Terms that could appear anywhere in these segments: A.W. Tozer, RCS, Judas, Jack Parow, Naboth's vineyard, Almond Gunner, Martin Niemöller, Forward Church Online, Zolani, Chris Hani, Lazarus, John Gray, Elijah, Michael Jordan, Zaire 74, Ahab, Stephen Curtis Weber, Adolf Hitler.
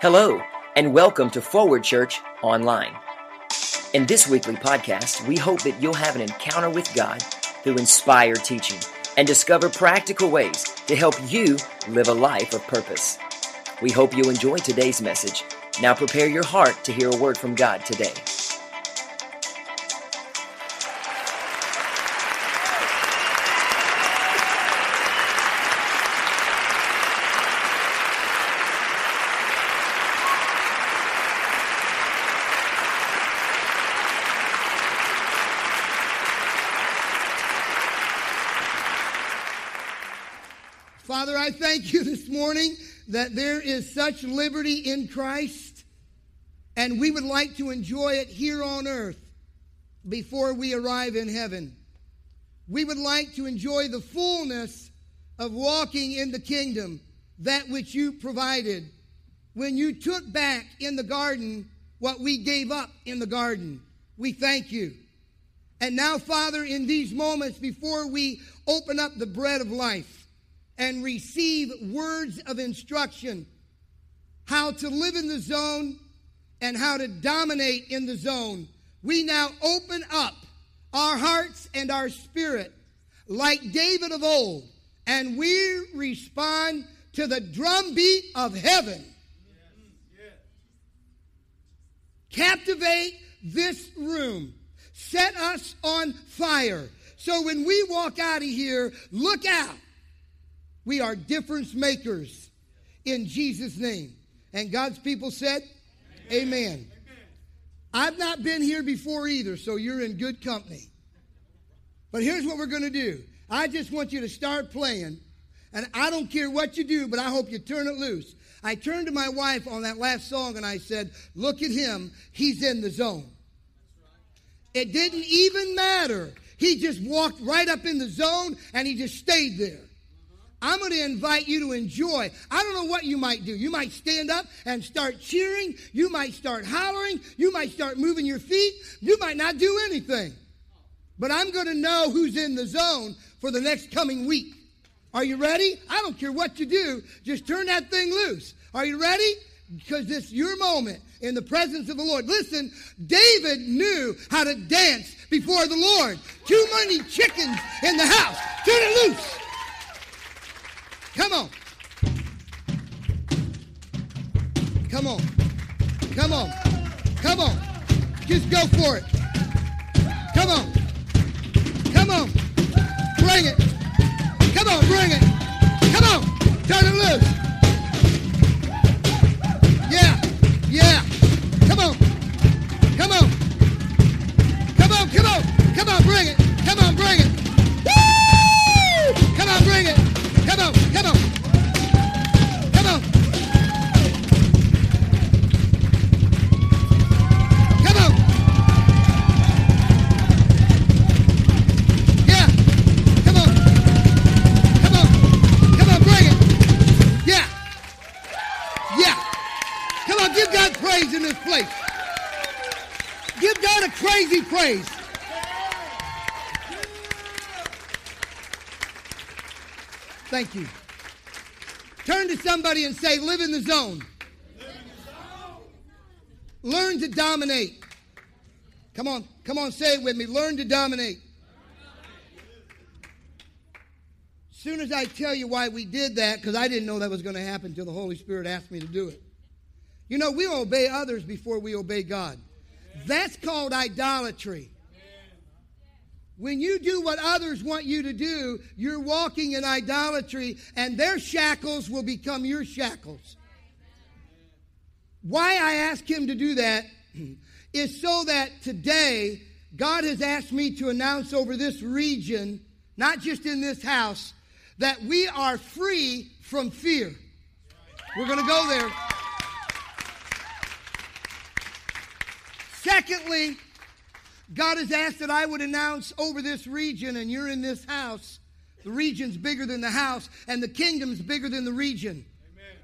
Hello, and welcome to Forward Church Online. In this weekly podcast, we hope that you'll have an encounter with God through inspired teaching and discover practical ways to help you live a life of purpose. We hope you enjoy today's message. Now prepare your heart to hear a word from God today. Father, I thank you this morning that there is such liberty in Christ, and we would like to enjoy it here on earth before we arrive in heaven. We would like to enjoy the fullness of walking in the kingdom, that which you provided when you took back in the garden what we gave up in the garden. We thank you. And now, Father, in these moments before we open up the bread of life, and receive words of instruction, how to live in the zone and how to dominate in the zone. We now open up our hearts and our spirit like David of old, and we respond to the drumbeat of heaven. Yes. Captivate this room. Set us on fire. So when we walk out of here, look out. We are difference makers in Jesus' name. And God's people said, Amen. I've not been here before either, so you're in good company. But here's what we're going to do. I just want you to start playing. And I don't care what you do, but I hope you turn it loose. I turned to my wife on that last song and I said, look at him. He's in the zone. It didn't even matter. He just walked right up in the zone and he just stayed there. I'm going to invite you to enjoy. I don't know what you might do. You might stand up and start cheering. You might start hollering. You might start moving your feet. You might not do anything. But I'm going to know who's in the zone for the next coming week. Are you ready? I don't care what you do. Just turn that thing loose. Are you ready? Because it's your moment in the presence of the Lord. Listen, David knew how to dance before the Lord. Too many chickens in the house. Turn it loose. Come on. Come on. Come on. Come on. Just go for it. Come on. Come on. Bring it. Come on, bring it. Come on. Turn it loose. Yeah. Yeah. Come on. Come on. Come on, come on. Come on, bring it. Come on, bring it. Woo! Come on, bring it. Come on, come on, come on, come on, yeah, come on, come on, bring it, yeah, yeah, come on, give God praise in this place, give God a crazy praise. Thank you. Turn to somebody and say, live in the zone. Live in the zone. Learn to dominate. Come on. Come on, say it with me. Learn to dominate. As soon as I tell you why we did that, because I didn't know that was going to happen until the Holy Spirit asked me to do it. You know, we obey others before we obey God. That's called idolatry. When you do what others want you to do, you're walking in idolatry, and their shackles will become your shackles. Why I asked him to do that is so that today, God has asked me to announce over this region, not just in this house, that we are free from fear. We're going to go there. Secondly, God has asked that I would announce over this region, and you're in this house. The region's bigger than the house, and the kingdom's bigger than the region. Amen.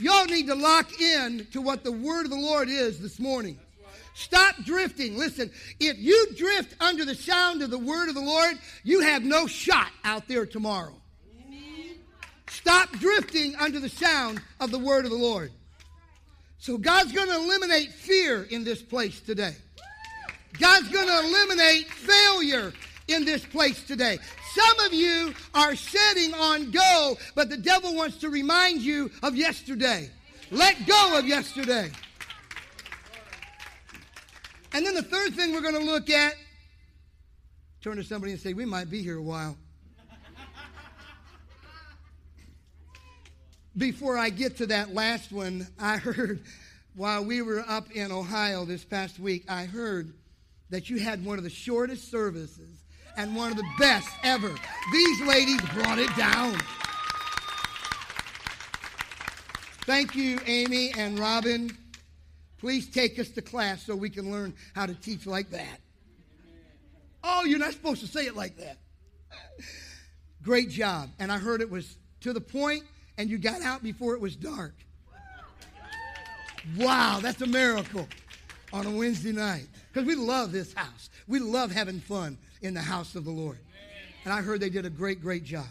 Y'all need to lock in to what the word of the Lord is this morning. Right. Stop drifting. Listen, if you drift under the sound of the word of the Lord, you have no shot out there tomorrow. Amen. Stop drifting under the sound of the word of the Lord. So God's going to eliminate fear in this place today. God's going to eliminate failure in this place today. Some of you are setting on go, but the devil wants to remind you of yesterday. Let go of yesterday. And then the third thing we're going to look at, turn to somebody and say, we might be here a while before I get to that last one. I heard while we were up in Ohio this past week, I heard that you had one of the shortest services and one of the best ever. These ladies brought it down. Thank you, Amy and Robin. Please take us to class so we can learn how to teach like that. Oh, you're not supposed to say it like that. Great job. And I heard it was to the point, and you got out before it was dark. Wow, that's a miracle on a Wednesday night. Because we love this house. We love having fun in the house of the Lord. And I heard they did a great, great job.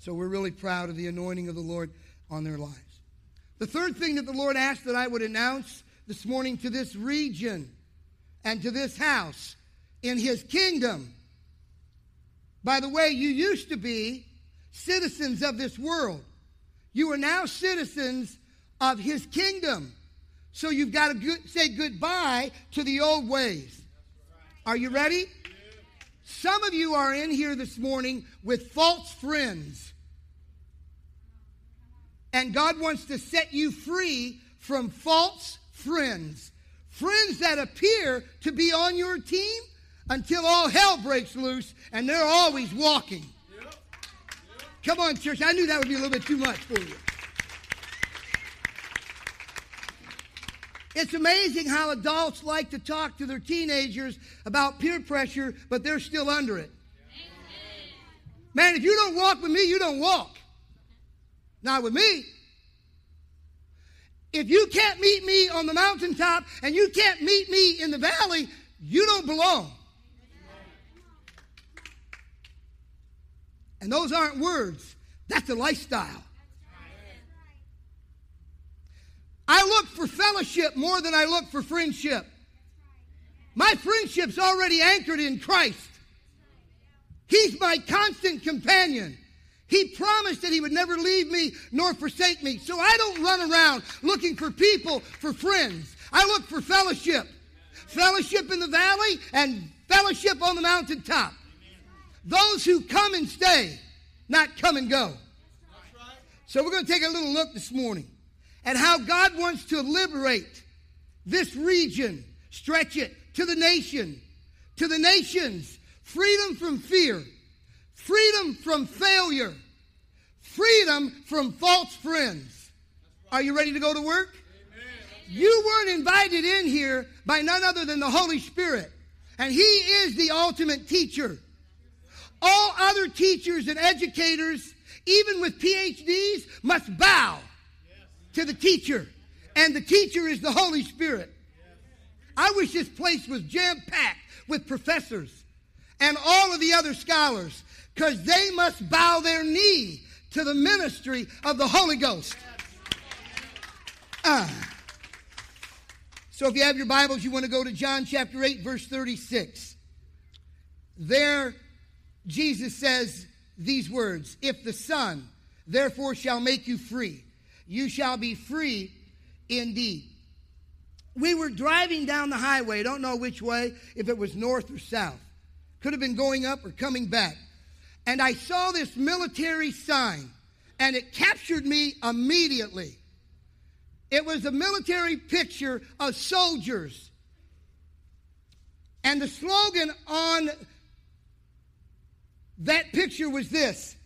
So we're really proud of the anointing of the Lord on their lives. The third thing that the Lord asked that I would announce this morning to this region and to this house in His kingdom. By the way, you used to be citizens of this world. You are now citizens of His kingdom. So you've got to say goodbye to the old ways. Are you ready? Some of you are in here this morning with false friends. And God wants to set you free from false friends. Friends that appear to be on your team until all hell breaks loose and they're always walking. Yep. Yep. Come on, church. I knew that would be a little bit too much for you. It's amazing how adults like to talk to their teenagers about peer pressure, but they're still under it. Man, if you don't walk with me, you don't walk. Not with me. If you can't meet me on the mountaintop and you can't meet me in the valley, you don't belong. And those aren't words. That's a lifestyle. I look for fellowship more than I look for friendship. My friendship's already anchored in Christ. He's my constant companion. He promised that He would never leave me nor forsake me. So I don't run around looking for people, for friends. I look for fellowship. Fellowship in the valley and fellowship on the mountaintop. Those who come and stay, not come and go. So we're going to take a little look this morning at how God wants to liberate this region, stretch it to the nation, to the nations, freedom from fear. Freedom from failure. Freedom from false friends. Are you ready to go to work? Amen. You weren't invited in here by none other than the Holy Spirit. And He is the ultimate teacher. All other teachers and educators, even with PhDs, must bow to the teacher. And the teacher is the Holy Spirit. I wish this place was jam-packed with professors and all of the other scholars, because they must bow their knee to the ministry of the Holy Ghost. So if you have your Bibles, you want to go to John chapter 8, verse 36. There, Jesus says these words, "If the Son, therefore, shall make you free, you shall be free indeed." We were driving down the highway, don't know which way, if it was north or south. Could have been going up or coming back. And I saw this military sign, and it captured me immediately. It was a military picture of soldiers. And the slogan on that picture was this: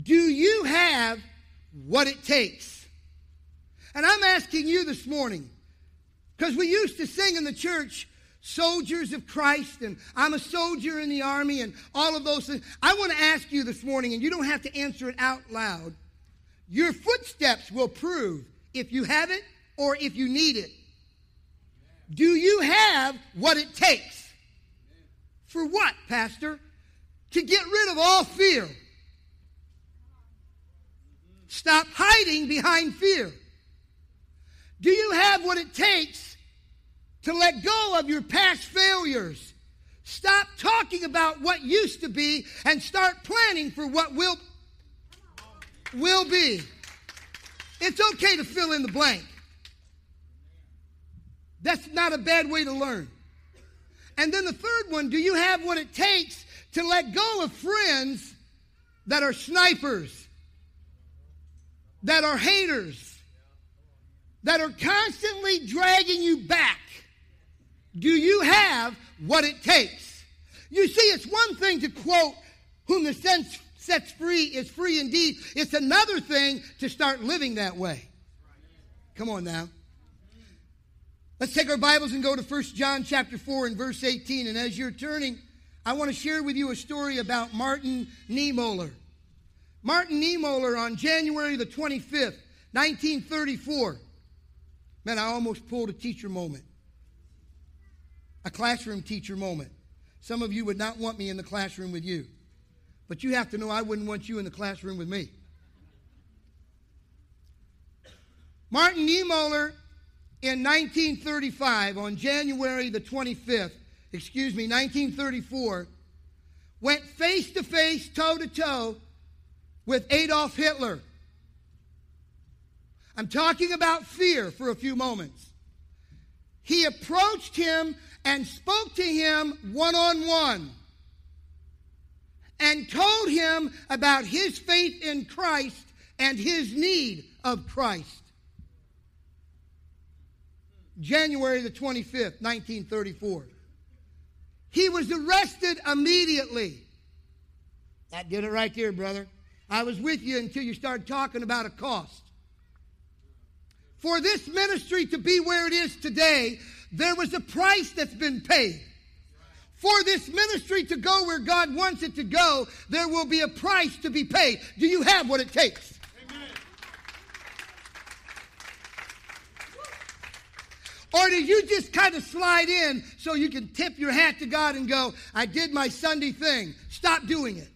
"Do you have what it takes?" And I'm asking you this morning, because we used to sing in the church, "Soldiers of Christ," and "I'm a soldier in the army," and all of those things. I want to ask you this morning, and you don't have to answer it out loud. Your footsteps will prove if you have it or if you need it. Do you have what it takes? For what, Pastor? To get rid of all fear. Stop hiding behind fear. Do you have what it takes to let go of your past failures? Stop talking about what used to be and start planning for what will be. It's okay to fill in the blank. That's not a bad way to learn. And then the third one, do you have what it takes to let go of friends that are snipers, that are haters, that are constantly dragging you back? Do you have what it takes? You see, it's one thing to quote, whom the Son sets free is free indeed. It's another thing to start living that way. Come on now. Let's take our Bibles and go to 1 John chapter 4 and verse 18. And as you're turning, I want to share with you a story about Martin Niemöller. Martin Niemöller, on January the 25th, 1934. Man, I almost pulled a teacher moment. A classroom teacher moment. Some of you would not want me in the classroom with you. But you have to know I wouldn't want you in the classroom with me. Martin Niemöller, in 1935, on January the 25th, 1934, went face to face, toe to toe with Adolf Hitler. I'm talking about fear for a few moments. He approached him and spoke to him one-on-one and told him about his faith in Christ and his need of Christ. January the 25th, 1934. He was arrested immediately. That did it right there, brother. I was with you until you started talking about a cost. For this ministry to be where it is today, there was a price that's been paid. For this ministry to go where God wants it to go, there will be a price to be paid. Do you have what it takes? Or did you just kind of slide in so you can tip your hat to God and go, I did my Sunday thing. Stop doing it.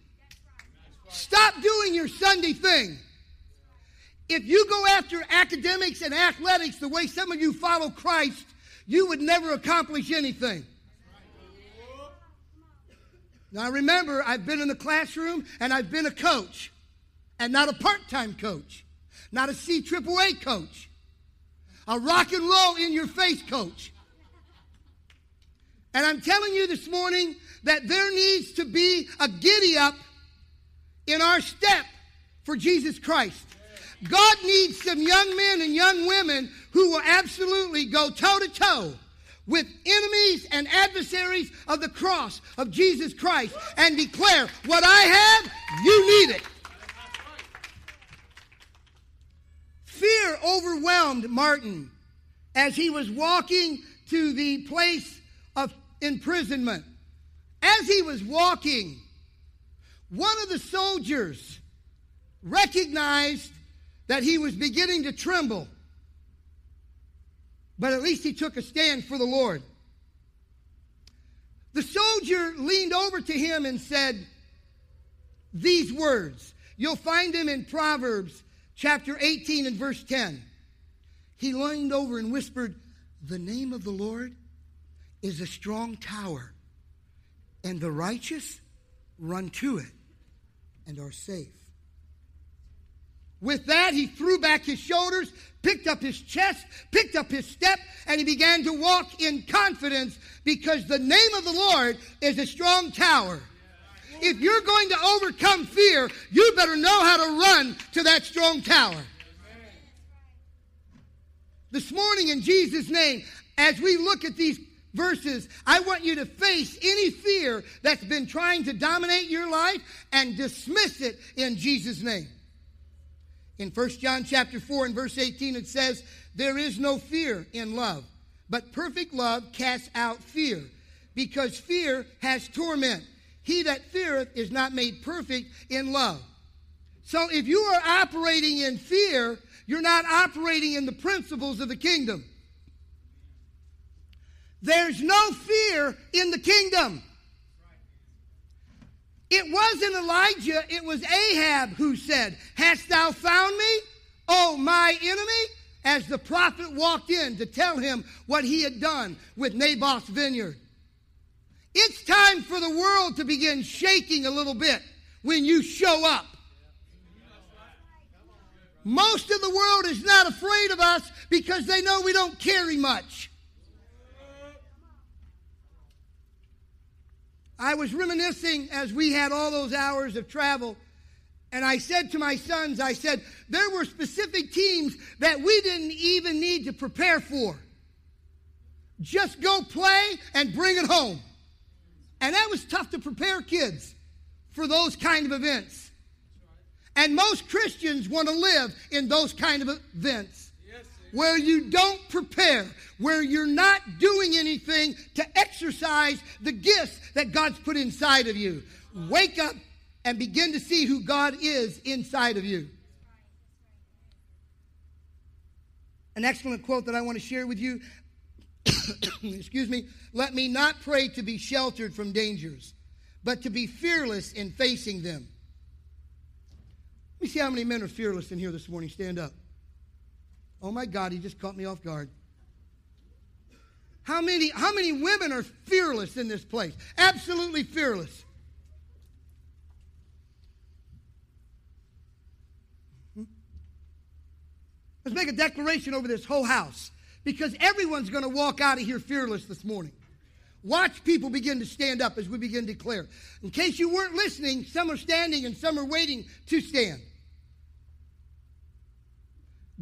Stop doing your Sunday thing. If you go after academics and athletics the way some of you follow Christ, you would never accomplish anything. Now remember, I've been in the classroom and I've been a coach. And not a part-time coach. Not a CAAA coach. A rock and roll in your face coach. And I'm telling you this morning that there needs to be a giddy up in our step for Jesus Christ. God needs some young men and young women who will absolutely go toe to toe with enemies and adversaries of the cross of Jesus Christ and declare, what I have, you need it. Fear overwhelmed Martin as he was walking to the place of imprisonment. As he was walking, one of the soldiers recognized that he was beginning to tremble. But at least he took a stand for the Lord. The soldier leaned over to him and said these words. You'll find them in Proverbs Chapter 18 and verse 10. He leaned over and whispered, the name of the Lord is a strong tower, and the righteous run to it and are safe. With that, he threw back his shoulders, picked up his chest, picked up his step, and he began to walk in confidence because the name of the Lord is a strong tower. If you're going to overcome fear, you better know how to run to that strong tower. Amen. This morning, in Jesus' name, as we look at these verses, I want you to face any fear that's been trying to dominate your life and dismiss it in Jesus' name. In 1 John chapter 4 and verse 18, it says, there is no fear in love, but perfect love casts out fear, because fear has torment. He that feareth is not made perfect in love. So if you are operating in fear, you're not operating in the principles of the kingdom. There's no fear in the kingdom. It wasn't Elijah, it was Ahab who said, hast thou found me, O my enemy? as the prophet walked in to tell him what he had done with Naboth's vineyard. It's time for the world to begin shaking a little bit when you show up. Most of the world is not afraid of us because they know we don't carry much. I was reminiscing as we had all those hours of travel, and I said to my sons, I said, there were specific teams that we didn't even need to prepare for. Just go play and bring it home. And that was tough to prepare kids for those kind of events. And most Christians want to live in those kind of events where you don't prepare, where you're not doing anything to exercise the gifts that God's put inside of you. Wake up and begin to see who God is inside of you. An excellent quote that I want to share with you. Excuse me. Let me not pray to be sheltered from dangers, but to be fearless in facing them. Let me see how many men are fearless in here this morning. Stand up. Oh, my God, he just caught me off guard. How many women are fearless in this place? Absolutely fearless. Let's make a declaration over this whole house, because everyone's going to walk out of here fearless this morning. Watch people begin to stand up as we begin to declare. In case you weren't listening, some are standing and some are waiting to stand.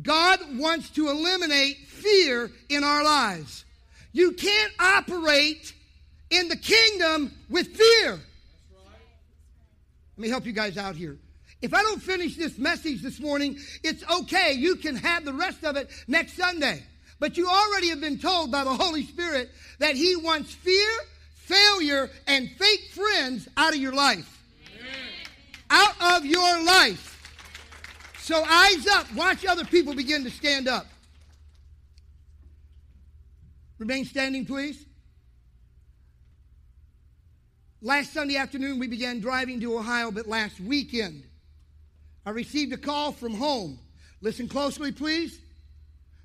God wants to eliminate fear in our lives. You can't operate in the kingdom with fear. That's right. Let me help you guys out here. If I don't finish this message this morning, it's okay. You can have the rest of it next Sunday. But you already have been told by the Holy Spirit that He wants fear, failure, and fake friends out of your life. Amen. Out of your life. So eyes up. Watch other people begin to stand up. Remain standing, please. Last Sunday afternoon, we began driving to Ohio, but last weekend, I received a call from home. Listen closely, please.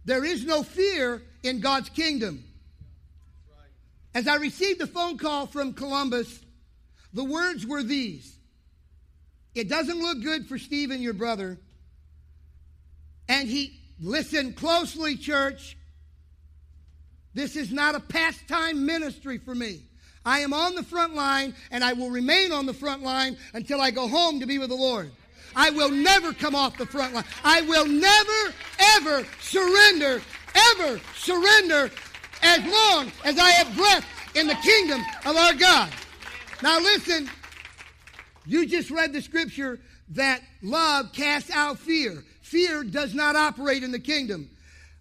There is no fear in God's kingdom. As I received a phone call from Columbus, the words were these: it doesn't look good for Stephen, your brother. And he, listen closely, church. This is not a pastime ministry for me. I am on the front line, and I will remain on the front line until I go home to be with the Lord. I will never come off the front line. I will never, ever surrender as long as I have breath in the kingdom of our God. Now listen, you just read the scripture that love casts out fear. Fear does not operate in the kingdom.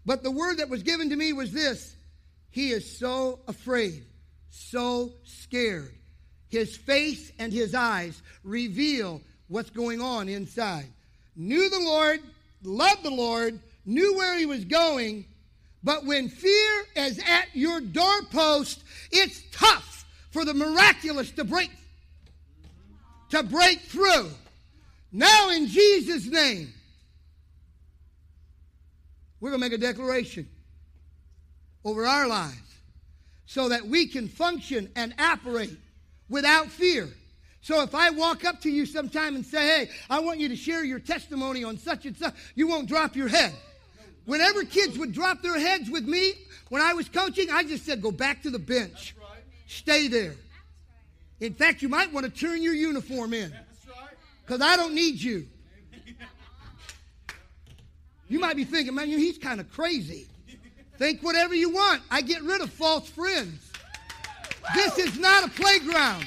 But the word that was given to me was this: he is so afraid, so scared. His face and his eyes reveal what's going on inside. Knew the Lord, loved the Lord, knew where he was going, but when fear is at your doorpost, it's tough for the miraculous to break through. Now in Jesus' name, we're going to make a declaration over our lives so that we can function and operate without fear. So if I walk up to you sometime and say, hey, I want you to share your testimony on such and such, you won't drop your head. Whenever kids would drop their heads with me, when I was coaching, I just said, go back to the bench. Right. Stay there. In fact, you might want to turn your uniform in, because I don't need you. You might be thinking, man, he's kind of crazy. Think whatever you want. I get rid of false friends. This is not a playground.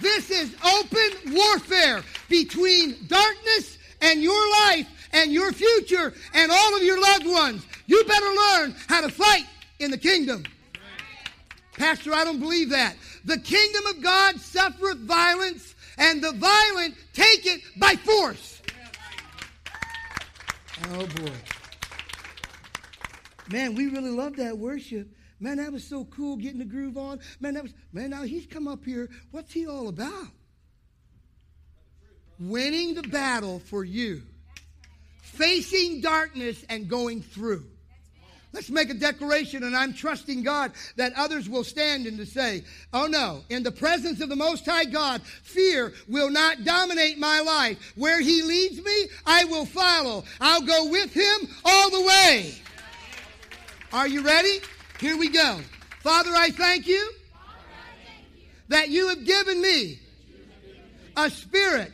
This is open warfare between darkness and your life and your future and all of your loved ones. You better learn how to fight in the kingdom. Pastor, I don't believe that. The kingdom of God suffereth violence, and the violent take it by force. Oh, boy. Man, we really love that worship. Man, that was so cool getting the groove on. Now he's come up here. What's he all about? Winning the battle for you. facing darkness and going through. Let's make a declaration, and I'm trusting God that others will stand and to say, oh no, in the presence of the Most High God, fear will not dominate my life. Where He leads me, I will follow. I'll go with Him all the way. Are you ready? Here we go. Father, I thank you that you have given me a spirit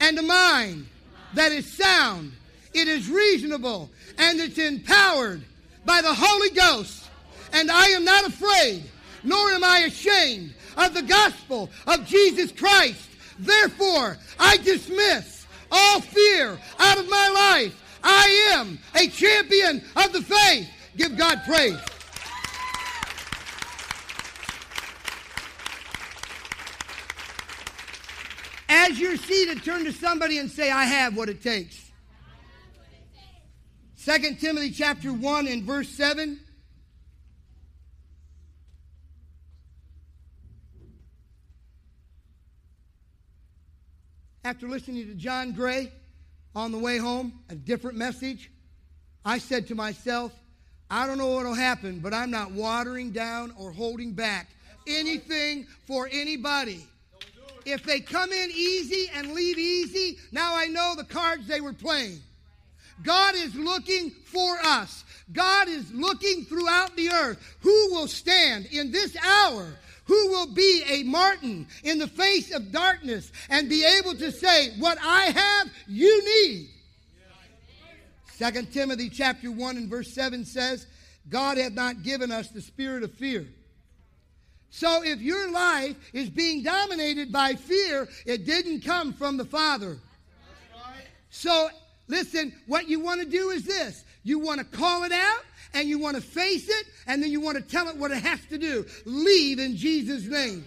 and a mind that is sound, it is reasonable, and it's empowered by the Holy Ghost. And I am not afraid, nor am I ashamed of the gospel of Jesus Christ. Therefore, I dismiss all fear out of my life. I am a champion of the faith. Give God praise. As you're seated, turn to somebody and say, I have what it takes. 2 Timothy chapter 1 and verse 7. After listening to John Gray on the way home, a different message, I said to myself, I don't know what will happen, but I'm not watering down or holding back anything for anybody. If they come in easy and leave easy, now I know the cards they were playing. God is looking for us. God is looking throughout the earth. Who will stand in this hour? Who will be a Martin in the face of darkness and be able to say, what I have, you need? 2 Timothy chapter 1 and verse 7 says, God hath not given us the spirit of fear. So if your life is being dominated by fear, it didn't come from the Father. So listen, what you want to do is this. You want to call it out, and you want to face it, and then you want to tell it what it has to do. Leave in Jesus' name.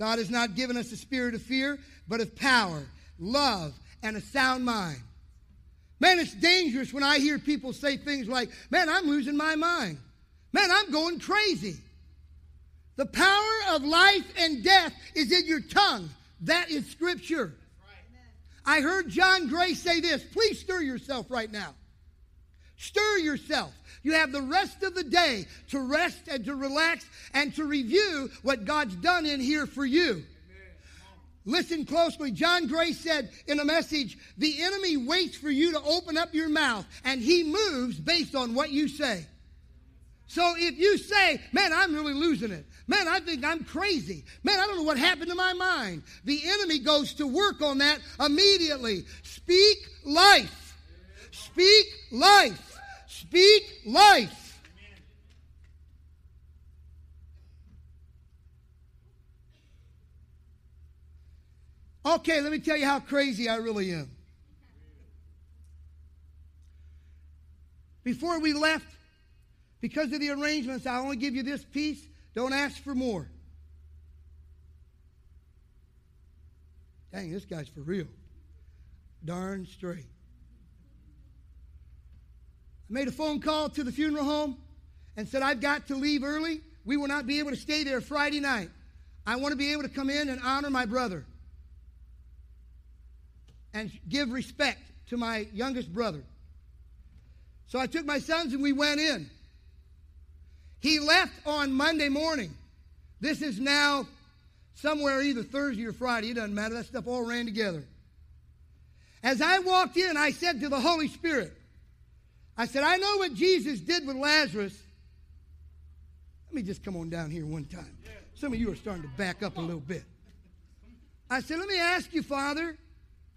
God has not given us a spirit of fear, but of power, love, and a sound mind. Man, it's dangerous when I hear people say things like, man, I'm losing my mind. Man, I'm going crazy. The power of life and death is in your tongue. That is Scripture. I heard John Gray say this. Please stir yourself right now. Stir yourself. You have the rest of the day to rest and to relax and to review what God's done in here for you. Listen closely. John Gray said in a message, the enemy waits for you to open up your mouth, and he moves based on what you say. So if you say, man, I'm really losing it. Man, I think I'm crazy. Man, I don't know what happened to my mind. The enemy goes to work on that immediately. Speak life. Speak life. Speak life. Amen. Okay, let me tell you how crazy I really am. Before we left, because of the arrangements, I only give you this piece. Don't ask for more. Dang, this guy's for real. Darn straight. I made a phone call to the funeral home and said, I've got to leave early. We will not be able to stay there Friday night. I want to be able to come in and honor my brother and give respect to my youngest brother. So I took my sons and we went in. He left on Monday morning. This is now somewhere either Thursday or Friday. It doesn't matter. That stuff all ran together. As I walked in, I said to the Holy Spirit, I said, I know what Jesus did with Lazarus. Let me just come on down here one time. Some of you are starting to back up a little bit. I said, let me ask you, Father,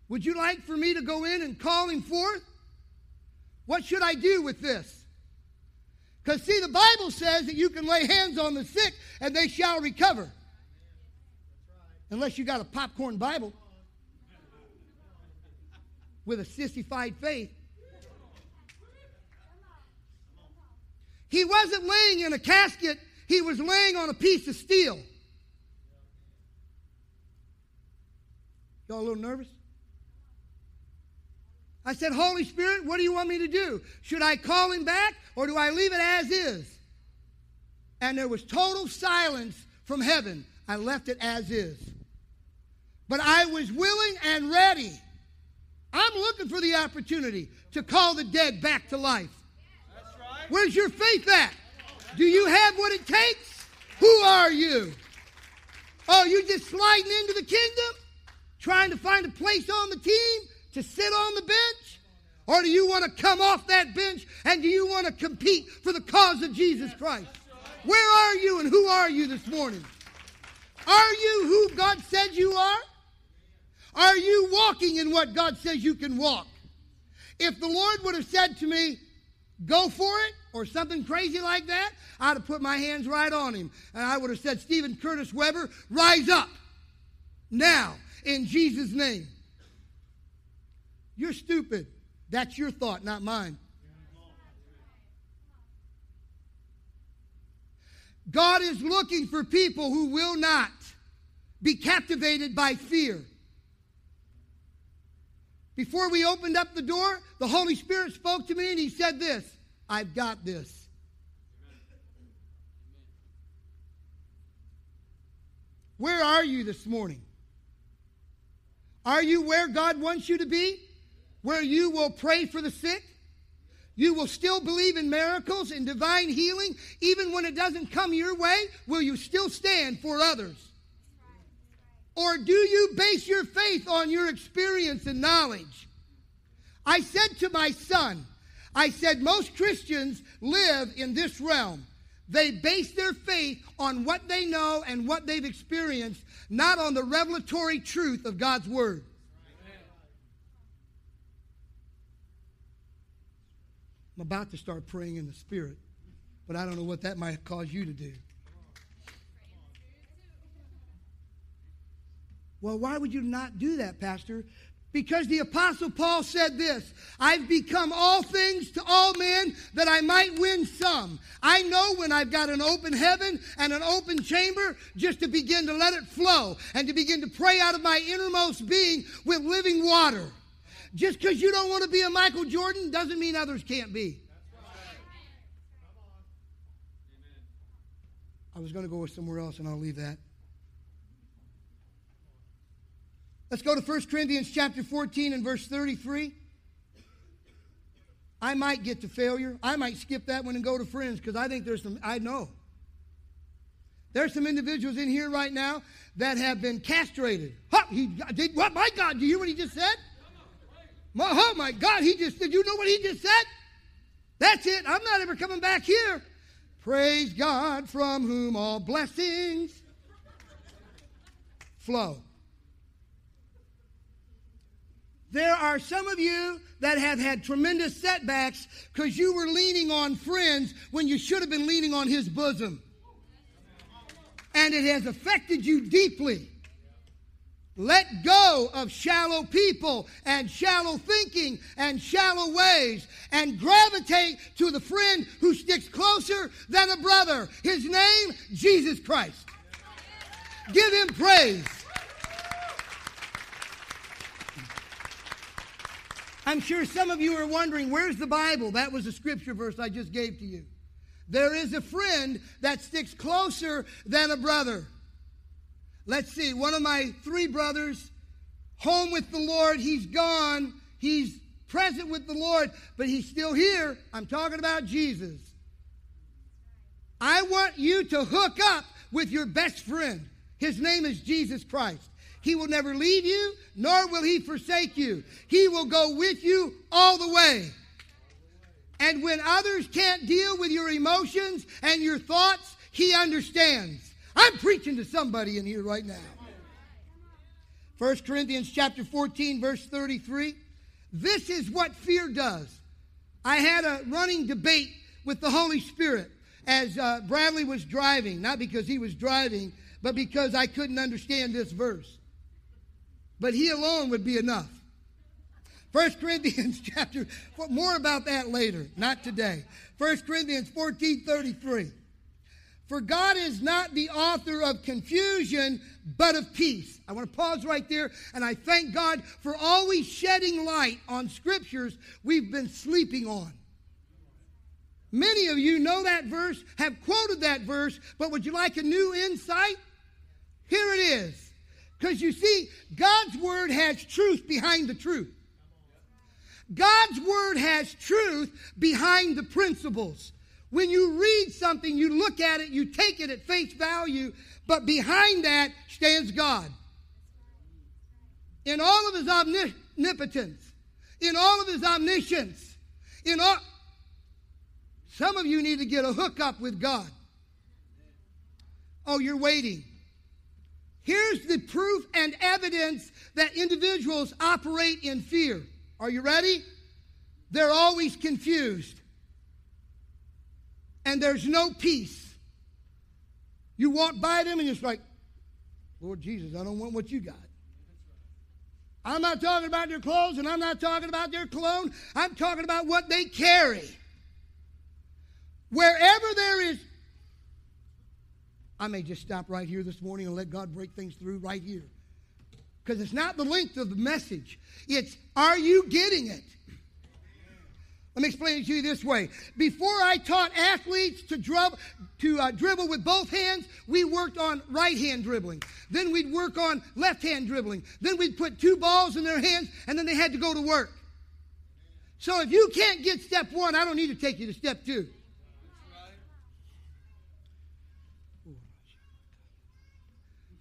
would you like for me to go in and call him forth? What should I do with this? Because, see, the Bible says that you can lay hands on the sick and they shall recover. Unless you got a popcorn Bible with a sissified faith. He wasn't laying in a casket. He was laying on a piece of steel. Y'all a little nervous? I said, Holy Spirit, what do you want me to do? Should I call him back or do I leave it as is? And there was total silence from heaven. I left it as is. But I was willing and ready looking for the opportunity to call the dead back to life. That's right. Where's your faith at? Do you have what it takes? Who are you? Oh, you just sliding into the kingdom? Trying to find a place on the team to sit on the bench? Or do you want to come off that bench and do you want to compete for the cause of Jesus Christ? Where are you and who are you this morning? Are you who God said you are? Are you walking in what God says you can walk? If the Lord would have said to me, go for it, or something crazy like that, I'd have put my hands right on him. And I would have said, Stephen Curtis Weber, rise up now in Jesus' name. You're stupid. That's your thought, not mine. God is looking for people who will not be captivated by fear. Before we opened up the door, the Holy Spirit spoke to me and he said this, I've got this. Where are you this morning? Are you where God wants you to be? Where you will pray for the sick? You will still believe in miracles and divine healing, even when it doesn't come your way? Will you still stand for others? Or do you base your faith on your experience and knowledge? I said to my son, I said, most Christians live in this realm. They base their faith on what they know and what they've experienced, not on the revelatory truth of God's word. I'm about to start praying in the Spirit, but I don't know what that might cause you to do. Well, why would you not do that, Pastor? Because the Apostle Paul said this, I've become all things to all men that I might win some. I know when I've got an open heaven and an open chamber just to begin to let it flow and to begin to pray out of my innermost being with living water. Just because you don't want to be a Michael Jordan doesn't mean others can't be. That's right. I was going to go somewhere else and I'll leave that. Let's go to 1 Corinthians chapter 14 and verse 33. I might get to failure. I might skip that one and go to friends because I think There's some individuals in here right now that have been castrated. What? My God, do you hear what he just said? Oh my God, he just did. You know what he just said? That's it. I'm not ever coming back here. Praise God from whom all blessings flow. There are some of you that have had tremendous setbacks because you were leaning on friends when you should have been leaning on his bosom. And it has affected you deeply. Let go of shallow people and shallow thinking and shallow ways and gravitate to the friend who sticks closer than a brother. His name, Jesus Christ. Give him praise. I'm sure some of you are wondering, where's the Bible? That was a scripture verse I just gave to you. There is a friend that sticks closer than a brother. Let's see, one of my three brothers, home with the Lord, he's gone, he's present with the Lord, but he's still here. I'm talking about Jesus. I want you to hook up with your best friend. His name is Jesus Christ. He will never leave you, nor will he forsake you. He will go with you all the way. And when others can't deal with your emotions and your thoughts, he understands. I'm preaching to somebody in here right now. 1 Corinthians chapter 14, verse 33. This is what fear does. I had a running debate with the Holy Spirit as Bradley was driving. Not because he was driving, but because I couldn't understand this verse. But he alone would be enough. 1 Corinthians chapter, more about that later, not today. 1 Corinthians 14, 33. For God is not the author of confusion, but of peace. I want to pause right there, and I thank God for always shedding light on scriptures we've been sleeping on. Many of you know that verse, have quoted that verse, but would you like a new insight? Here it is. Because you see, God's word has truth behind the truth. God's word has truth behind the principles. When you read something, you look at it, you take it at face value, but behind that stands God. In all of his omnipotence, in all of his omniscience, some of you need to get a hookup with God. Oh, you're waiting. Here's the proof and evidence that individuals operate in fear. Are you ready? They're always confused. And there's no peace. You walk by them and it's like, Lord Jesus, I don't want what you got. I'm not talking about their clothes, and I'm not talking about their cologne. I'm talking about what they carry. Wherever there is, I may just stop right here this morning and let God break things through right here. Because it's not the length of the message. It's, are you getting it? Let me explain it to you this way. Before I taught athletes to dribble with both hands, we worked on right-hand dribbling. Then we'd work on left-hand dribbling. Then we'd put two balls in their hands, and then they had to go to work. So if you can't get step one, I don't need to take you to step two.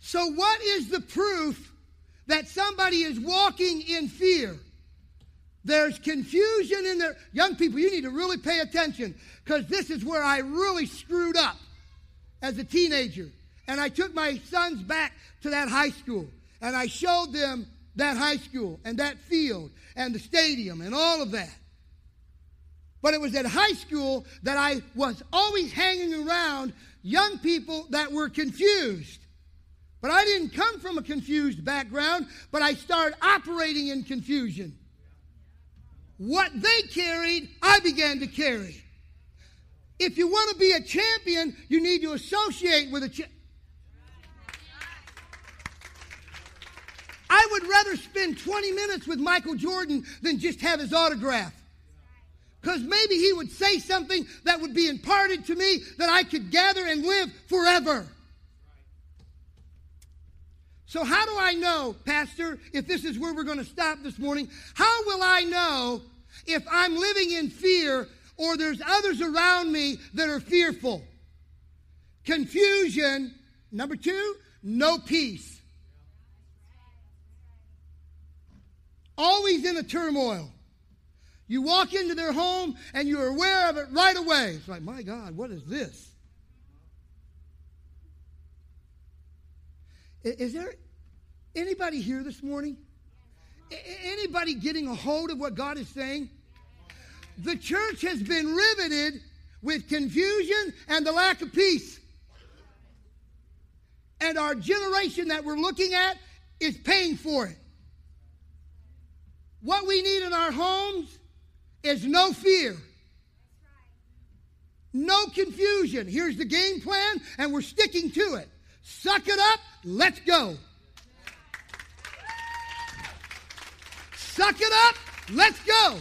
So what is the proof that somebody is walking in fear? There's confusion in there. Young people, you need to really pay attention, because this is where I really screwed up as a teenager. And I took my sons back to that high school, and I showed them that high school and that field and the stadium and all of that. But it was at high school that I was always hanging around young people that were confused. But I didn't come from a confused background, but I started operating in confusion. What they carried, I began to carry. If you want to be a champion, you need to associate with a champion. I would rather spend 20 minutes with Michael Jordan than just have his autograph. Because maybe he would say something that would be imparted to me that I could gather and live forever. So how do I know, Pastor, if this is where we're going to stop this morning, how will I know if I'm living in fear or there's others around me that are fearful? Confusion. Number two, no peace. Always in a turmoil. You walk into their home and you're aware of it right away. It's like, my God, what is this? Is there anybody here this morning? Anybody getting a hold of what God is saying? The church has been riveted with confusion and the lack of peace. And our generation that we're looking at is paying for it. What we need in our homes is no fear. No confusion. Here's the game plan, and we're sticking to it. Suck it up. Let's go. Suck it up. Let's go.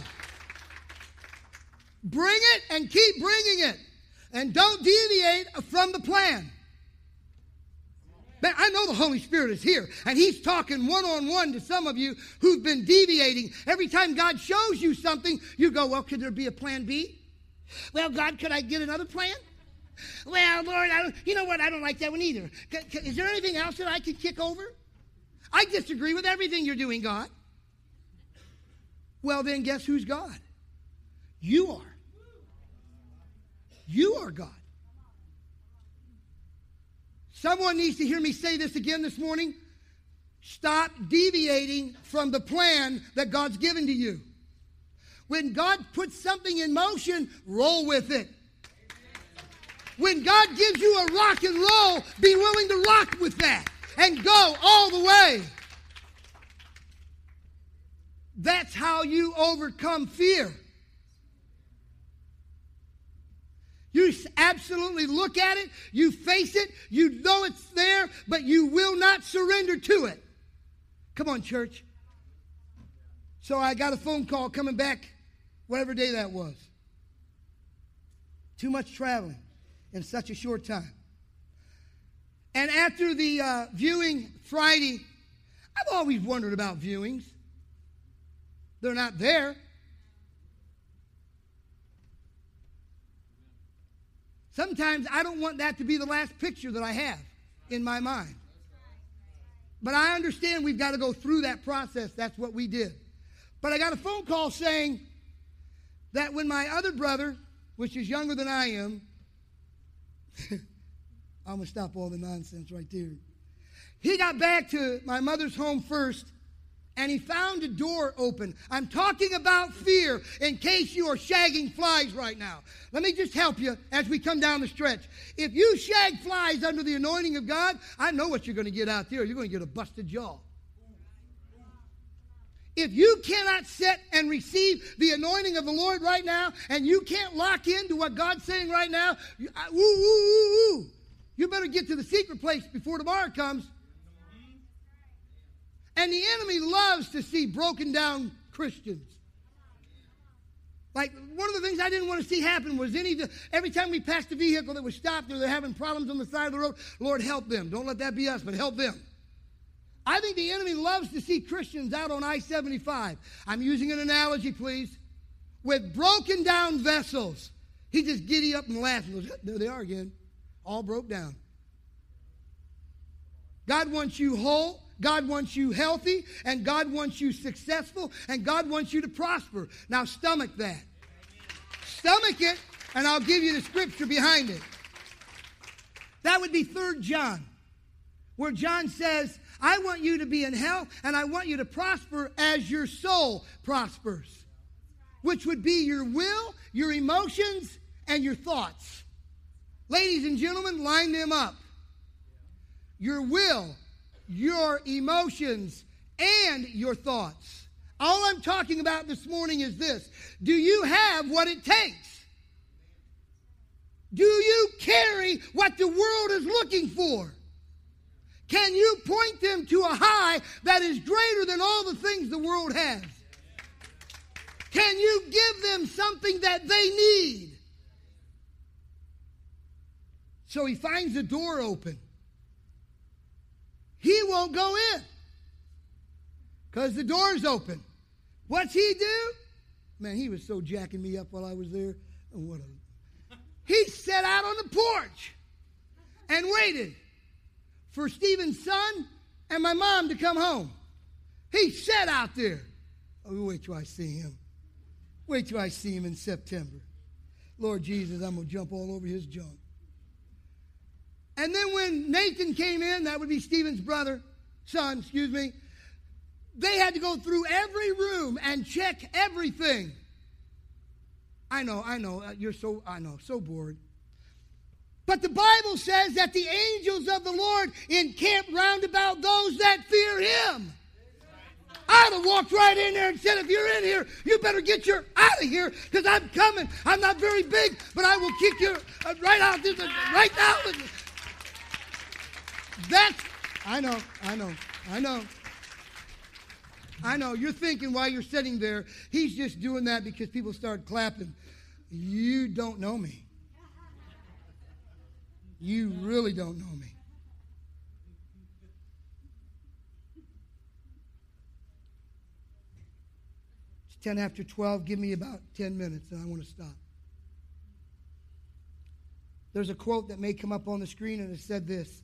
Bring it and keep bringing it. And don't deviate from the plan. But I know the Holy Spirit is here, and he's talking one-on-one to some of you who've been deviating. Every time God shows you something, you go, well, could there be a plan B? Well, God, could I get another plan? Well, Lord, I don't like that one either. Is there anything else that I can kick over? I disagree with everything you're doing, God. Well, then guess who's God? You are. You are God. Someone needs to hear me say this again this morning. Stop deviating from the plan that God's given to you. When God puts something in motion, roll with it. When God gives you a rock and roll, be willing to rock with that and go all the way. That's how you overcome fear. You absolutely look at it, you face it, you know it's there, but you will not surrender to it. Come on, church. So I got a phone call coming back, whatever day that was. Too much traveling in such a short time. And after the viewing Friday, I've always wondered about viewings. They're not there. Sometimes I don't want that to be the last picture that I have in my mind. But I understand we've got to go through that process. That's what we did. But I got a phone call saying that when my other brother, which is younger than I am, I'm going to stop all the nonsense right there. He got back to my mother's home first, and he found a door open. I'm talking about fear in case you are shagging flies right now. Let me just help you as we come down the stretch. If you shag flies under the anointing of God, I know what you're going to get out there. You're going to get a busted jaw. If you cannot set and receive the anointing of the Lord right now, and you can't lock into what God's saying right now, you better get to the secret place before tomorrow comes. And the enemy loves to see broken down Christians. Like, one of the things I didn't want to see happen was every time we passed a vehicle that was stopped or they're having problems on the side of the road, Lord, help them. Don't let that be us, but help them. I think the enemy loves to see Christians out on I-75. I'm using an analogy, please. With broken down vessels. He just giddy up and laughs and goes, there they are again. All broke down. God wants you whole. God wants you healthy. And God wants you successful. And God wants you to prosper. Now stomach that. Amen. Stomach it, and I'll give you the scripture behind it. That would be 3 John, where John says, I want you to be in health, and I want you to prosper as your soul prospers, which would be your will, your emotions, and your thoughts. Ladies and gentlemen, line them up. Your will, your emotions, and your thoughts. All I'm talking about this morning is this. Do you have what it takes? Do you carry what the world is looking for? Can you point them to a high that is greater than all the things the world has? Can you give them something that they need? So he finds the door open. He won't go in because the door's open. What's he do? Man, he was so jacking me up while I was there. Oh, he sat out on the porch and waited for Stephen's son and my mom to come home. He sat out there. Oh, wait till I see him. Wait till I see him in September. Lord Jesus, I'm going to jump all over his junk. And then when Nathan came in, that would be Stephen's son, they had to go through every room and check everything. I know, so bored. But the Bible says that the angels of the Lord encamp round about those that fear him. I'd have walked right in there and said, if you're in here, you better get your out of here because I'm coming. I'm not very big, but I will kick you right out. Right now. That's, I know. You're thinking while you're sitting there, he's just doing that because people start clapping. You don't know me. You really don't know me. It's 10 after 12. Give me about 10 minutes and I want to stop. There's a quote that may come up on the screen and it said this.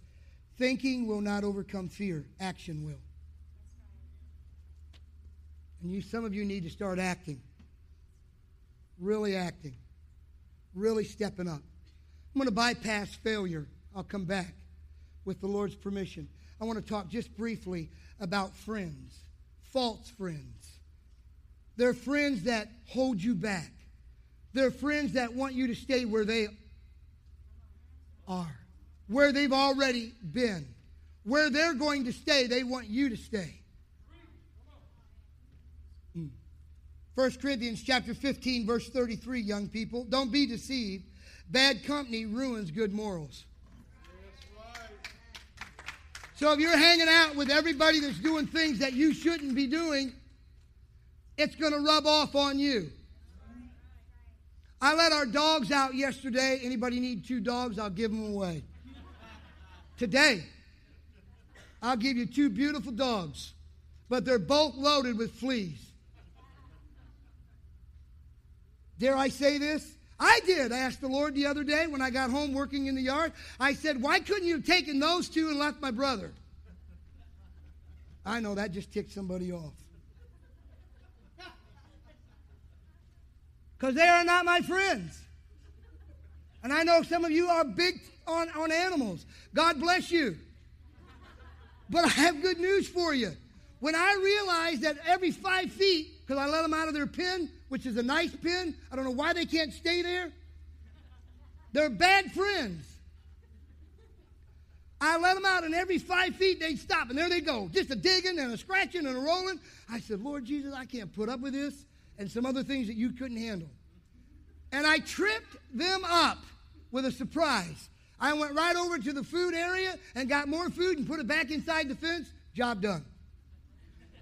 Thinking will not overcome fear. Action will. And some of you need to start acting. Really acting. Really stepping up. I'm going to bypass failure. I'll come back with the Lord's permission. I want to talk just briefly about friends, false friends. They're friends that hold you back. They're friends that want you to stay where they are, where they've already been, where they're going to stay. They want you to stay. 1 Corinthians chapter 15, verse 33, young people, don't be deceived. Bad company ruins good morals. That's right. So if you're hanging out with everybody that's doing things that you shouldn't be doing, it's going to rub off on you. I let our dogs out yesterday. Anybody need 2 dogs? I'll give them away. Today, I'll give you 2 beautiful dogs, but they're both loaded with fleas. Dare I say this? I did. I asked the Lord the other day when I got home working in the yard. I said, why couldn't you have taken those two and left my brother? I know that just ticked somebody off. Because they are not my friends. And I know some of you are big on animals. God bless you. But I have good news for you. When I realized that every 5 feet, because I let them out of their pen, which is a nice pen. I don't know why they can't stay there. They're bad friends. I let them out, and every 5 feet they'd stop, and there they go, just a digging and a scratching and a rolling. I said, Lord Jesus, I can't put up with this and some other things that you couldn't handle. And I tripped them up with a surprise. I went right over to the food area and got more food and put it back inside the fence. Job done.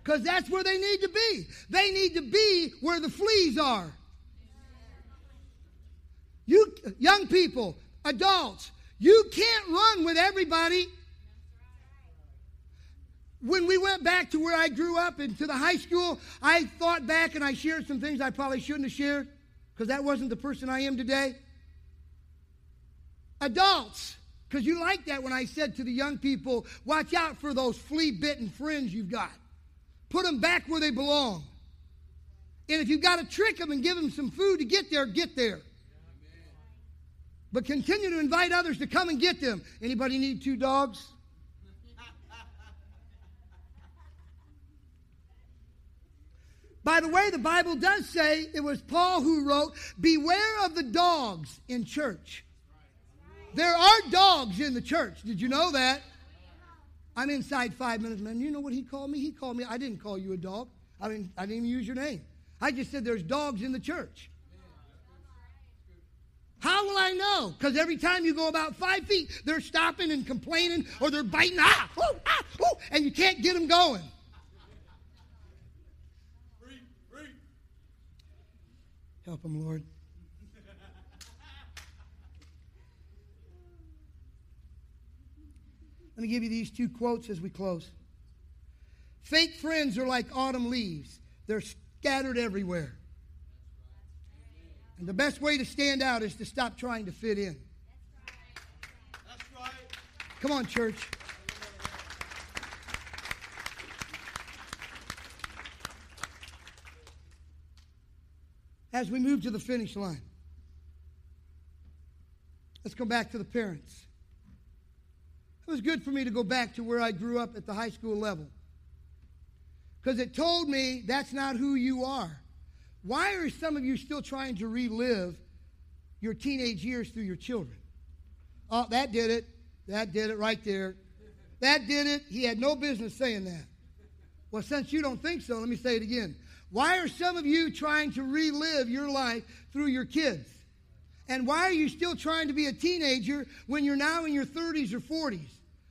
Because that's where they need to be. They need to be where the fleas are. You young people, adults, you can't run with everybody. When we went back to where I grew up and to the high school, I thought back and I shared some things I probably shouldn't have shared because that wasn't the person I am today. Adults, because you like that when I said to the young people, watch out for those flea-bitten friends you've got. Put them back where they belong. And if you've got to trick them and give them some food to get there, get there. Amen. But continue to invite others to come and get them. Anybody need two dogs? By the way, the Bible does say, it was Paul who wrote, beware of the dogs in church. There are dogs in the church. Did you know that? I'm inside 5 minutes, man. You know what he called me? He called me. I didn't call you a dog. I didn't even use your name. I just said there's dogs in the church. How will I know? Because every time you go about 5 feet, they're stopping and complaining or they're biting. Ah, oh, ah, oh, and you can't get them going. Help them, Lord. Let me give you these two quotes as we close. Fake friends are like autumn leaves. They're scattered everywhere. And the best way to stand out is to stop trying to fit in. That's right. Come on, church. As we move to the finish line, let's go back to the parents. It was good for me to go back to where I grew up at the high school level because it told me that's not who you are. Why are some of you still trying to relive your teenage years through your children? Oh, that did it. That did it right there. That did it. He had no business saying that. Well, since you don't think so, let me say it again. Why are some of you trying to relive your life through your kids? And why are you still trying to be a teenager when you're now in your 30s or 40s?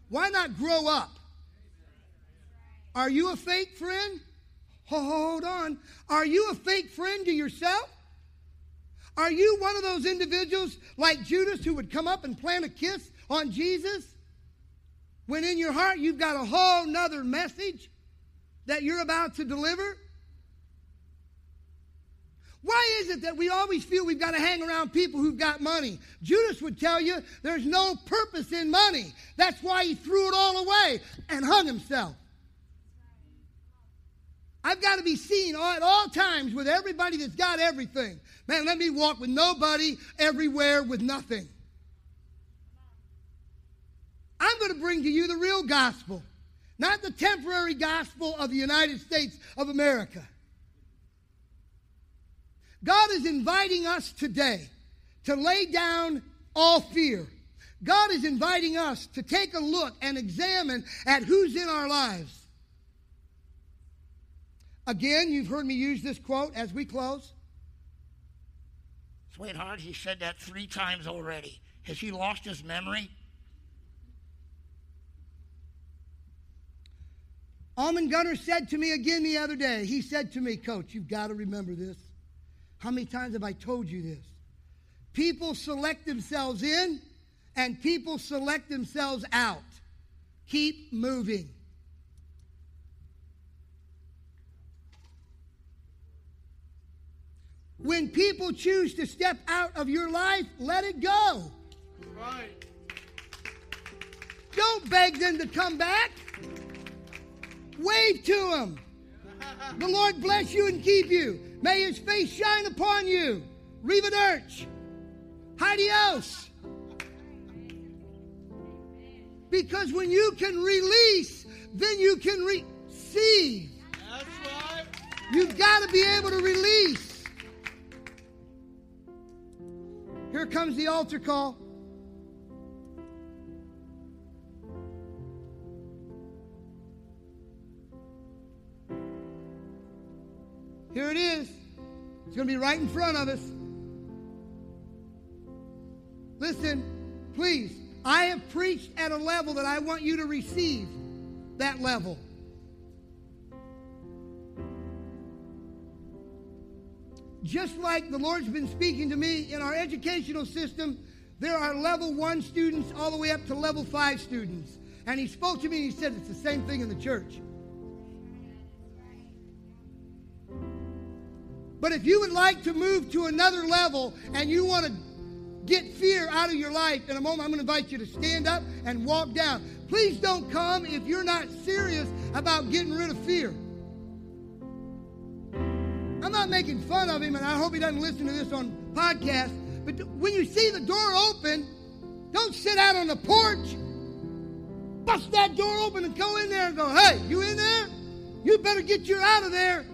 Why not grow up? Are you a fake friend? Hold on. Are you a fake friend to yourself? Are you one of those individuals like Judas who would come up and plant a kiss on Jesus? When in your heart you've got a whole nother message that you're about to deliver? Why is it that we always feel we've got to hang around people who've got money? Judas would tell you there's no purpose in money. That's why he threw it all away and hung himself. I've got to be seen at all times with everybody that's got everything. Man, let me walk with nobody, everywhere with nothing. I'm going to bring to you the real gospel, not the temporary gospel of the United States of America. God is inviting us today to lay down all fear. God is inviting us to take a look and examine at who's in our lives. Again, you've heard me use this quote as we close. Sweetheart, he said that 3 times already. Has he lost his memory? Almond Gunner said to me again the other day, he said to me, Coach, you've got to remember this. How many times have I told you this? People select themselves in and people select themselves out. Keep moving. When people choose to step out of your life, let it go. Right. Don't beg them to come back. Wave to them. The Lord bless you and keep you. May His face shine upon you. Arrivederci. Adios. Because when you can release, then you can receive. That's right. You've got to be able to release. Here comes the altar call. Here it is. It's going to be right in front of us. Listen, please. I have preached at a level that I want you to receive that level. Just like the Lord's been speaking to me in our educational system, there are level 1 students all the way up to level 5 students. And He spoke to me and He said it's the same thing in the church. But if you would like to move to another level and you want to get fear out of your life, in a moment I'm going to invite you to stand up and walk down. Please don't come if you're not serious about getting rid of fear. I'm not making fun of him, and I hope he doesn't listen to this on podcast, but when you see the door open, don't sit out on the porch. Bust that door open and go in there and go, hey, you in there? You better get you out of there.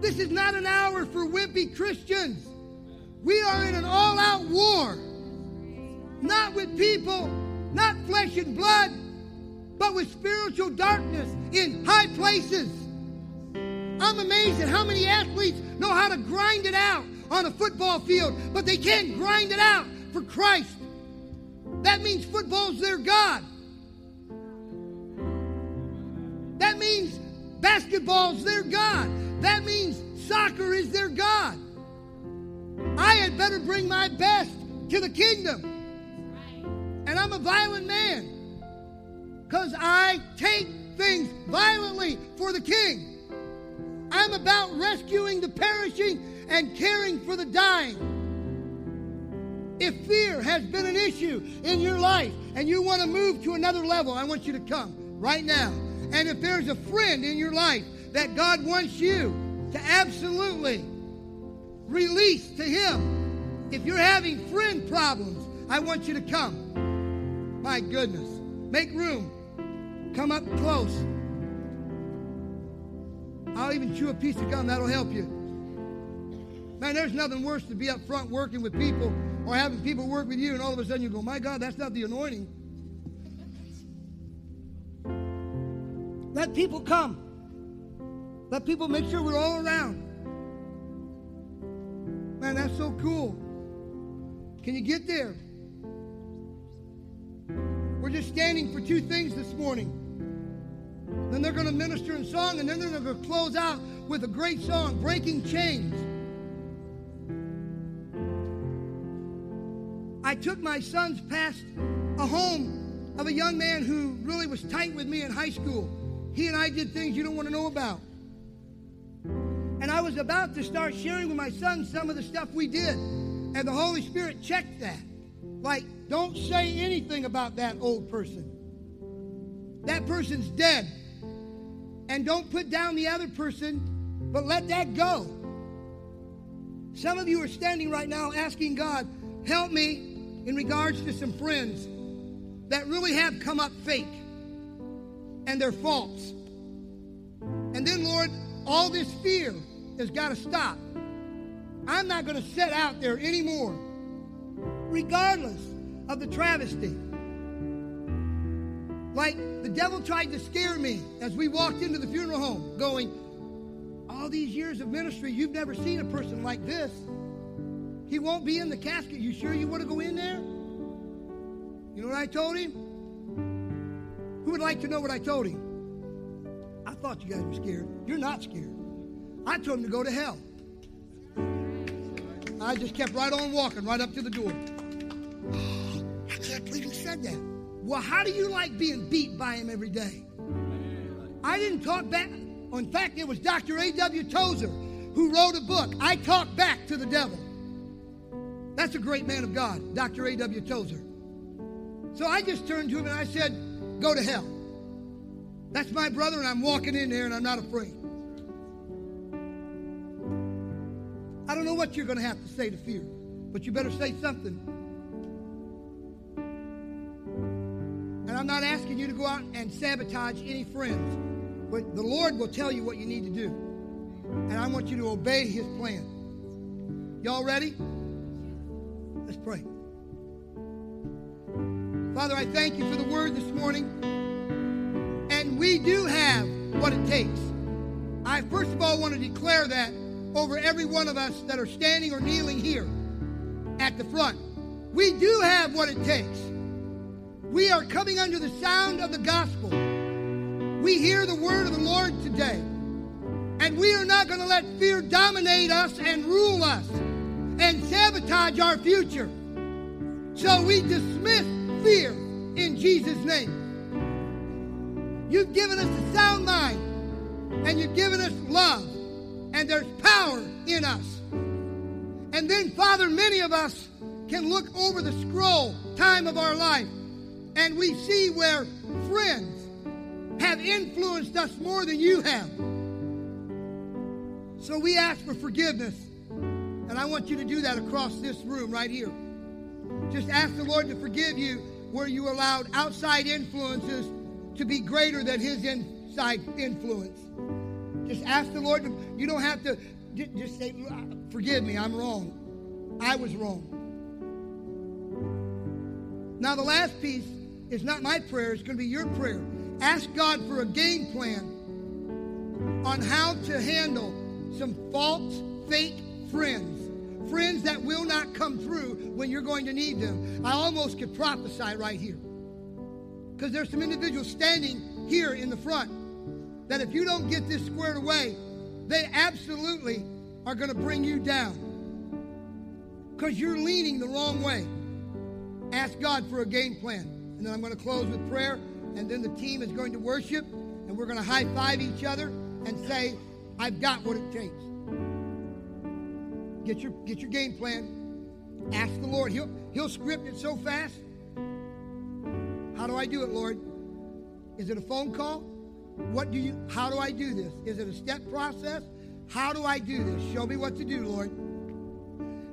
This is not an hour for wimpy Christians. We are in an all-out war. Not with people, not flesh and blood, but with spiritual darkness in high places. I'm amazed at how many athletes know how to grind it out on a football field, but they can't grind it out for Christ. That means football's their God. That means basketball's their God. That means soccer is their God. I had better bring my best to the kingdom. And I'm a violent man because I take things violently for the king. I'm about rescuing the perishing and caring for the dying. If fear has been an issue in your life and you want to move to another level, I want you to come right now. And if there's a friend in your life that God wants you to absolutely release to Him. If you're having friend problems, I want you to come. My goodness. Make room. Come up close. I'll even chew a piece of gum. That'll help you. Man, there's nothing worse than be up front working with people or having people work with you, and all of a sudden you go, my God, that's not the anointing. Let people come. Let people make sure we're all around. Man, that's so cool. Can you get there? We're just standing for two things this morning. Then they're going to minister in song, and then they're going to close out with a great song, Breaking Chains. I took my sons past a home of a young man who really was tight with me in high school. He and I did things you don't want to know about. And I was about to start sharing with my son some of the stuff we did. And the Holy Spirit checked that. Like, don't say anything about that old person. That person's dead. And don't put down the other person, but let that go. Some of you are standing right now asking God, help me in regards to some friends that really have come up fake and their faults. And then, Lord, all this fear has got to stop. I'm not going to sit out there anymore, regardless of the travesty. Like the devil tried to scare me as we walked into the funeral home, going, all these years of ministry, you've never seen a person like this. He won't be in the casket. You sure you want to go in there? You know what I told him? Who would like to know what I told him? I thought you guys were scared. You're not scared. I told him to go to hell. I just kept right on walking right up to the door. Oh, I can't believe he said that. Well, how do you like being beat by him every day? I didn't talk back. In fact, it was Dr. A.W. Tozer who wrote a book, I Talk Back to the Devil. That's a great man of God, Dr. A.W. Tozer. So I just turned to him and I said, go to hell. That's my brother, and I'm walking in there, and I'm not afraid. I don't know what you're going to have to say to fear, but you better say something. And I'm not asking you to go out and sabotage any friends. But the Lord will tell you what you need to do. And I want you to obey His plan. Y'all ready? Let's pray. Father, I thank you for the word this morning. And we do have what it takes. I first of all want to declare that over every one of us that are standing or kneeling here at the front. We do have what it takes. We are coming under the sound of the gospel. We hear the word of the Lord today. And we are not going to let fear dominate us and rule us and sabotage our future. So we dismiss fear in Jesus' name. You've given us a sound mind, and you've given us love, and there's power in us. And then, Father, many of us can look over the scroll time of our life, and we see where friends have influenced us more than you have. So we ask for forgiveness, and I want you to do that across this room right here. Just ask the Lord to forgive you where you allowed outside influences to be greater than His inside influence. Just ask the Lord to, you don't have to just say, forgive me, I'm wrong. I was wrong. Now the last piece is not my prayer, it's going to be your prayer. Ask God for a game plan on how to handle some false, fake friends. Friends that will not come through when you're going to need them. I almost could prophesy right here. Because there's some individuals standing here in the front that if you don't get this squared away, they absolutely are going to bring you down. Because you're leaning the wrong way. Ask God for a game plan. And then I'm going to close with prayer. And then the team is going to worship, and we're going to high-five each other and say, I've got what it takes. Get your game plan. Ask the Lord. He'll script it so fast. How do I do it, Lord? Is it a phone call? How do I do this? Is it a step process? How do I do this? Show me what to do, Lord.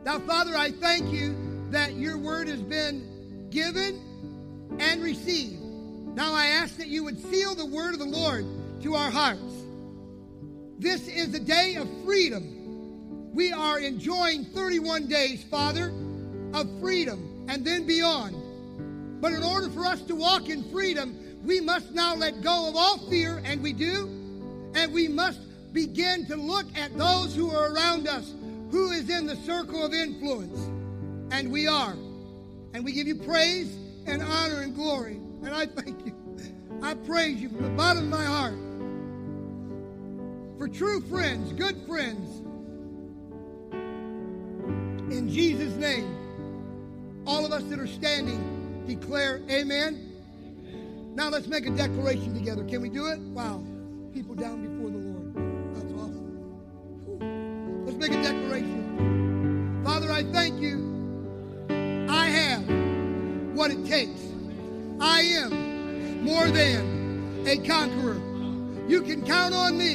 Now, Father, I thank you that your word has been given and received. Now I ask that you would seal the word of the Lord to our hearts. This is a day of freedom. We are enjoying 31 days, Father, of freedom and then beyond. But in order for us to walk in freedom, we must now let go of all fear, and we do. And we must begin to look at those who are around us, who is in the circle of influence. And we are. And we give you praise and honor and glory. And I thank you. I praise you from the bottom of my heart for true friends, good friends. In Jesus' name, all of us that are standing declare amen. Amen. Now let's make a declaration together. Can we do it? Wow. People down before the Lord. That's awesome. Whew. Let's make a declaration. Father, I thank you. I have what it takes. I am more than a conqueror. You can count on me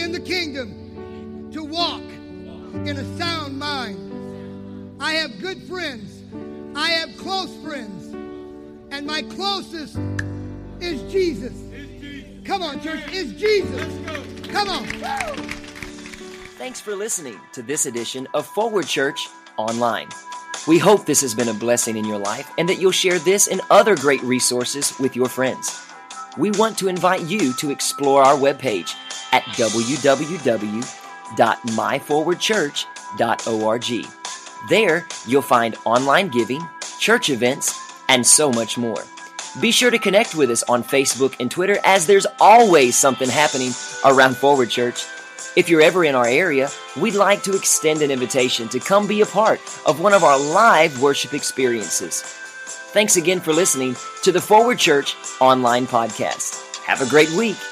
in the kingdom to walk in a sound mind. I have good friends. I have close friends. And my closest is Jesus. Come on, church. It's Jesus. Come on. Thanks for listening to this edition of Forward Church Online. We hope this has been a blessing in your life and that you'll share this and other great resources with your friends. We want to invite you to explore our webpage at www.myforwardchurch.org. There, you'll find online giving, church events, and so much more. Be sure to connect with us on Facebook and Twitter, as there's always something happening around Forward Church. If you're ever in our area, we'd like to extend an invitation to come be a part of one of our live worship experiences. Thanks again for listening to the Forward Church Online Podcast. Have a great week.